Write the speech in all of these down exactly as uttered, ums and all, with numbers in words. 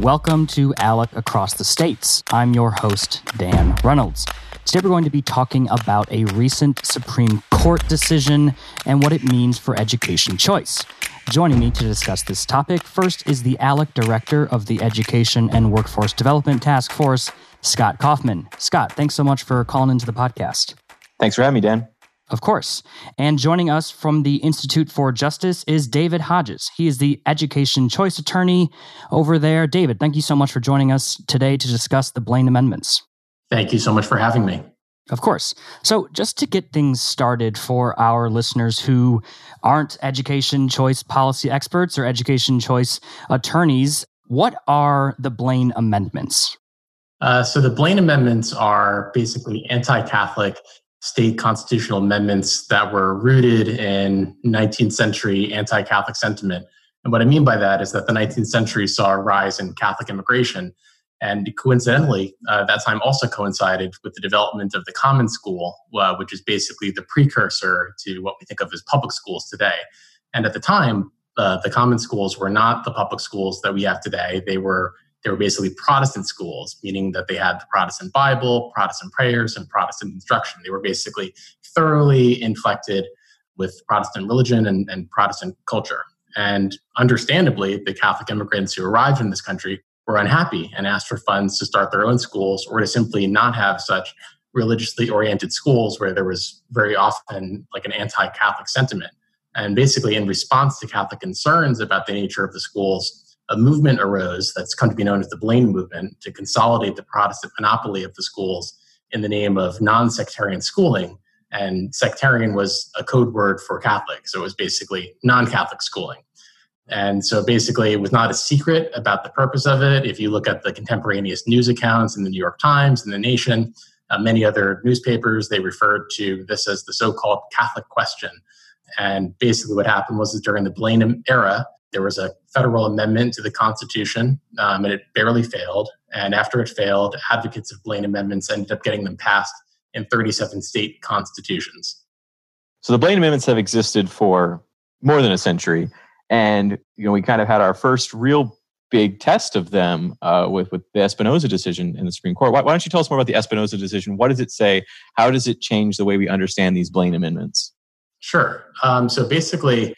Welcome to ALEC Across the States. I'm your host, Dan Reynolds. Today we're going to be talking about a recent Supreme Court decision and what it means for education choice. Joining me to discuss this topic first is the ALEC Director of the Education and Workforce Development Task Force, Scott Kaufman. Scott, thanks so much for calling into the podcast. Thanks for having me, Dan. Of course. And joining us from the Institute for Justice is David Hodges. He is the Education Choice Attorney over there. David, thank you so much for joining us today to discuss the Blaine Amendments. Thank you so much for having me. Of course. So just to get things started for our listeners who aren't education choice policy experts or education choice attorneys, what are the Blaine Amendments? Uh, so the Blaine Amendments are basically anti-Catholic state constitutional amendments that were rooted in nineteenth century anti-Catholic sentiment. And what I mean by that is that the nineteenth century saw a rise in Catholic immigration. And coincidentally, uh, that time also coincided with the development of the common school, uh, which is basically the precursor to what we think of as public schools today. And at the time, uh, the common schools were not the public schools that we have today. They were They were basically Protestant schools, meaning that they had the Protestant Bible, Protestant prayers, and Protestant instruction. They were basically thoroughly inflected with Protestant religion and, and Protestant culture. And understandably, the Catholic immigrants who arrived in this country were unhappy and asked for funds to start their own schools or to simply not have such religiously oriented schools where there was very often like an anti-Catholic sentiment. And basically, in response to Catholic concerns about the nature of the schools, a movement arose that's come to be known as the Blaine Movement to consolidate the Protestant monopoly of the schools in the name of non-sectarian schooling. And sectarian was a code word for Catholic. So it was basically non-Catholic schooling. And so basically it was not a secret about the purpose of it. If you look at the contemporaneous news accounts in the New York Times and The Nation, uh, many other newspapers, they referred to this as the so-called Catholic question. And basically what happened was that during the Blaine era, there was a federal amendment to the Constitution, um, and it barely failed. And after it failed, advocates of Blaine Amendments ended up getting them passed in thirty-seven state constitutions. So the Blaine Amendments have existed for more than a century. And you know, we kind of had our first real big test of them uh, with, with the Espinoza decision in the Supreme Court. Why, why don't you tell us more about the Espinoza decision? What does it say? How does it change the way we understand these Blaine Amendments? Sure. Um, so basically...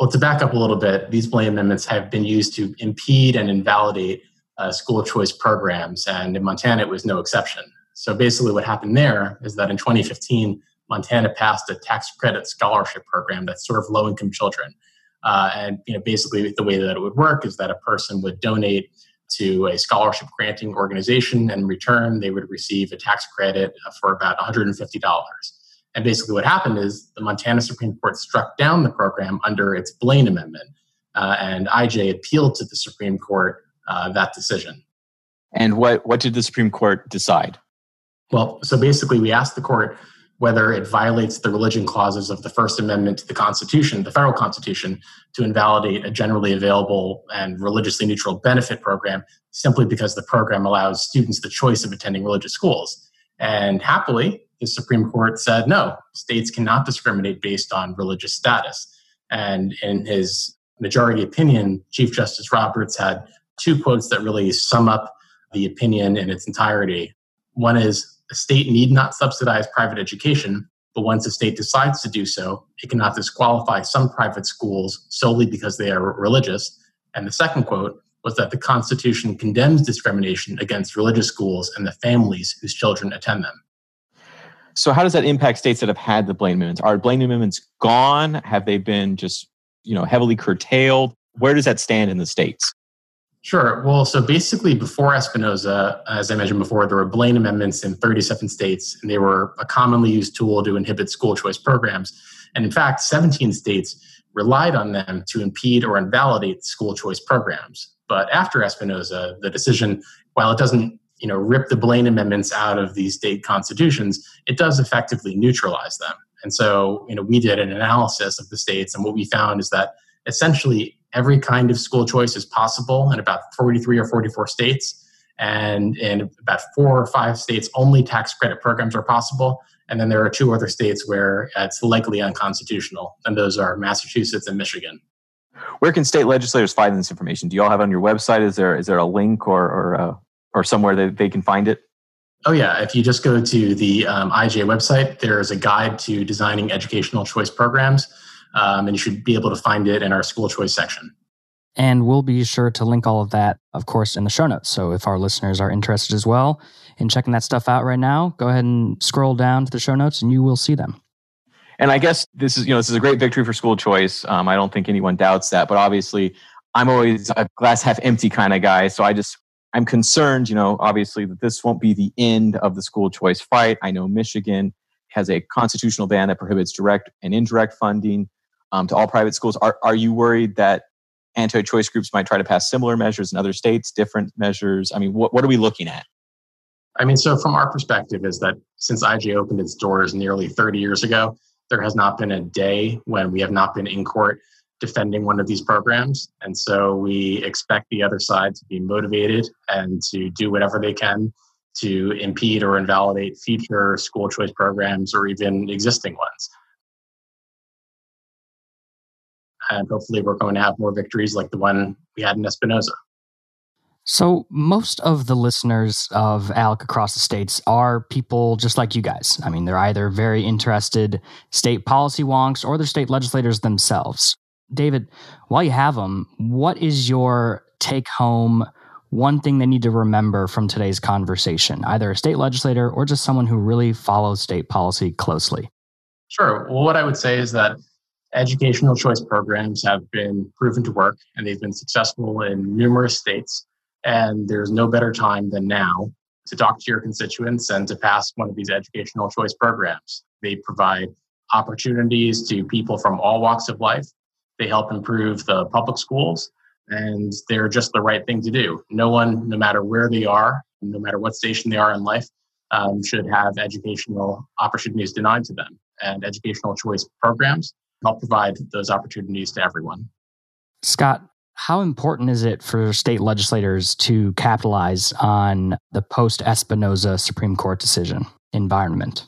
Well, to back up a little bit, these Blaine Amendments have been used to impede and invalidate uh, school choice programs, and in Montana, it was no exception. So basically what happened there is that in twenty fifteen, Montana passed a tax credit scholarship program that served low-income children. Uh, and you know, basically, the way that it would work is that a person would donate to a scholarship-granting organization, and in return, they would receive a tax credit for about one hundred fifty dollars. And basically what happened is the Montana Supreme Court struck down the program under its Blaine Amendment, uh, and I J appealed to the Supreme Court uh, that decision. And what, what did the Supreme Court decide? Well, so basically we asked the court whether it violates the religion clauses of the First Amendment to the Constitution, the federal Constitution, to invalidate a generally available and religiously neutral benefit program simply because the program allows students the choice of attending religious schools. And happily, the Supreme Court said, no, states cannot discriminate based on religious status. And in his majority opinion, Chief Justice Roberts had two quotes that really sum up the opinion in its entirety. One is, a state need not subsidize private education, but once a state decides to do so, it cannot disqualify some private schools solely because they are religious. And the second quote was that the Constitution condemns discrimination against religious schools and the families whose children attend them. So how does that impact states that have had the Blaine Amendments? Are Blaine Amendments gone? Have they been just, you know, heavily curtailed? Where does that stand in the states? Sure. Well, so basically before Espinoza, as I mentioned before, there were Blaine Amendments in thirty-seven states, and they were a commonly used tool to inhibit school choice programs. And in fact, seventeen states relied on them to impede or invalidate school choice programs. But after Espinoza, the decision, while it doesn't you know, rip the Blaine Amendments out of these state constitutions, it does effectively neutralize them. And so, you know, we did an analysis of the states, and what we found is that essentially every kind of school choice is possible in about forty-three or forty-four states. And in about four or five states, only tax credit programs are possible. And then there are two other states where it's likely unconstitutional, and those are Massachusetts and Michigan. Where can state legislators find this information? Do you all have it on your website? Is there is there a link or or, uh, or somewhere that they can find it? Oh yeah, if you just go to the um, I J website, there is a guide to designing educational choice programs, um, and you should be able to find it in our school choice section. And we'll be sure to link all of that, of course, in the show notes. So if our listeners are interested as well in checking that stuff out right now, go ahead and scroll down to the show notes and you will see them. And I guess this is, you know, this is a great victory for school choice. Um, I don't think anyone doubts that, but obviously I'm always a glass half empty kind of guy. So I just, I'm concerned, you know, obviously that this won't be the end of the school choice fight. I know Michigan has a constitutional ban that prohibits direct and indirect funding um, to all private schools. Are, are you worried that anti-choice groups might try to pass similar measures in other states, different measures? I mean, what, what are we looking at? I mean, so from our perspective is that since I J opened its doors nearly thirty years ago, there has not been a day when we have not been in court defending one of these programs. And so we expect the other side to be motivated and to do whatever they can to impede or invalidate future school choice programs or even existing ones. And hopefully we're going to have more victories like the one we had in Espinoza. So most of the listeners of ALEC across the states are people just like you guys. I mean, they're either very interested state policy wonks or they're state legislators themselves. David, while you have them, what is your take home, one thing they need to remember from today's conversation, either a state legislator or just someone who really follows state policy closely? Sure. Well, what I would say is that educational choice programs have been proven to work, and they've been successful in numerous states. And there's no better time than now to talk to your constituents and to pass one of these educational choice programs. They provide opportunities to people from all walks of life. They help improve the public schools, and they're just the right thing to do. No one, no matter where they are, no matter what station they are in life, um, should have educational opportunities denied to them. And educational choice programs help provide those opportunities to everyone. Scott, how important is it for state legislators to capitalize on the post-Espinoza Supreme Court decision environment?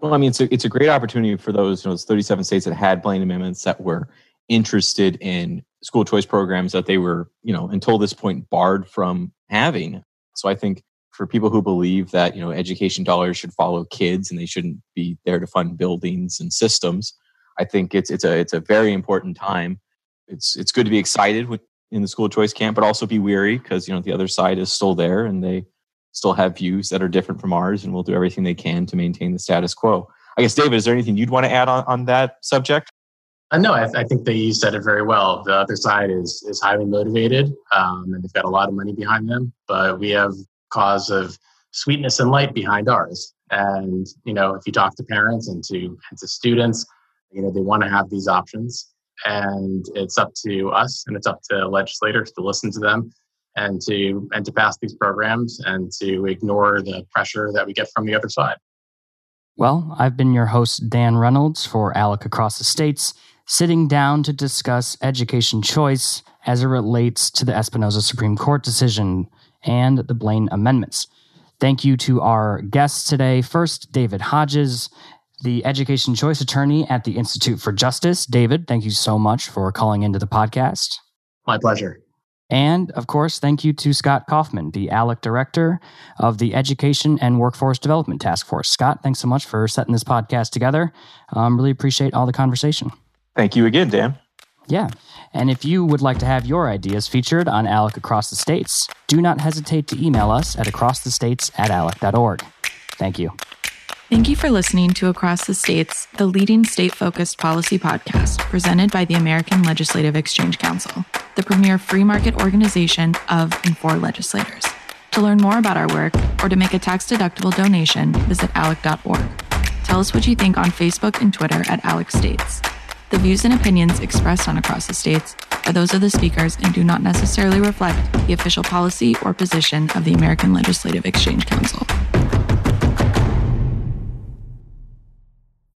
Well, I mean, it's a, it's a great opportunity for those, you know, those thirty-seven states that had Blaine Amendments that were interested in school choice programs that they were, you know, until this point barred from having. So I think for people who believe that, you know, education dollars should follow kids and they shouldn't be there to fund buildings and systems, I think it's it's a it's a very important time. It's it's good to be excited with, in the school choice camp, but also be weary because, you know, the other side is still there and they still have views that are different from ours and will do everything they can to maintain the status quo. I guess, David, is there anything you'd want to add on, on that subject? Uh, no, I, I think that you said it very well. The other side is is highly motivated um, and they've got a lot of money behind them, but we have cause of sweetness and light behind ours. And, you know, if you talk to parents and to and to students, you know, they want to have these options, and it's up to us and it's up to legislators to listen to them and to and to pass these programs and to ignore the pressure that we get from the other side. Well, I've been your host, Dan Reynolds, for ALEC Across the States, sitting down to discuss education choice as it relates to the Espinoza Supreme Court decision and the Blaine Amendments. Thank you to our guests today. First, David Hodges, the education choice attorney at the Institute for Justice. David, thank you so much for calling into the podcast. My pleasure. And, of course, thank you to Scott Kaufman, the ALEC director of the Education and Workforce Development Task Force. Scott, thanks so much for setting this podcast together. Um, really appreciate all the conversation. Thank you again, Dan. Yeah. And if you would like to have your ideas featured on ALEC Across the States, do not hesitate to email us at across the states at alec dot org. Thank you. Thank you for listening to Across the States, the leading state-focused policy podcast presented by the American Legislative Exchange Council, the premier free market organization of and for legislators. To learn more about our work or to make a tax-deductible donation, visit alec dot org. Tell us what you think on Facebook and Twitter at ALEC States. The views and opinions expressed on Across the States are those of the speakers and do not necessarily reflect the official policy or position of the American Legislative Exchange Council.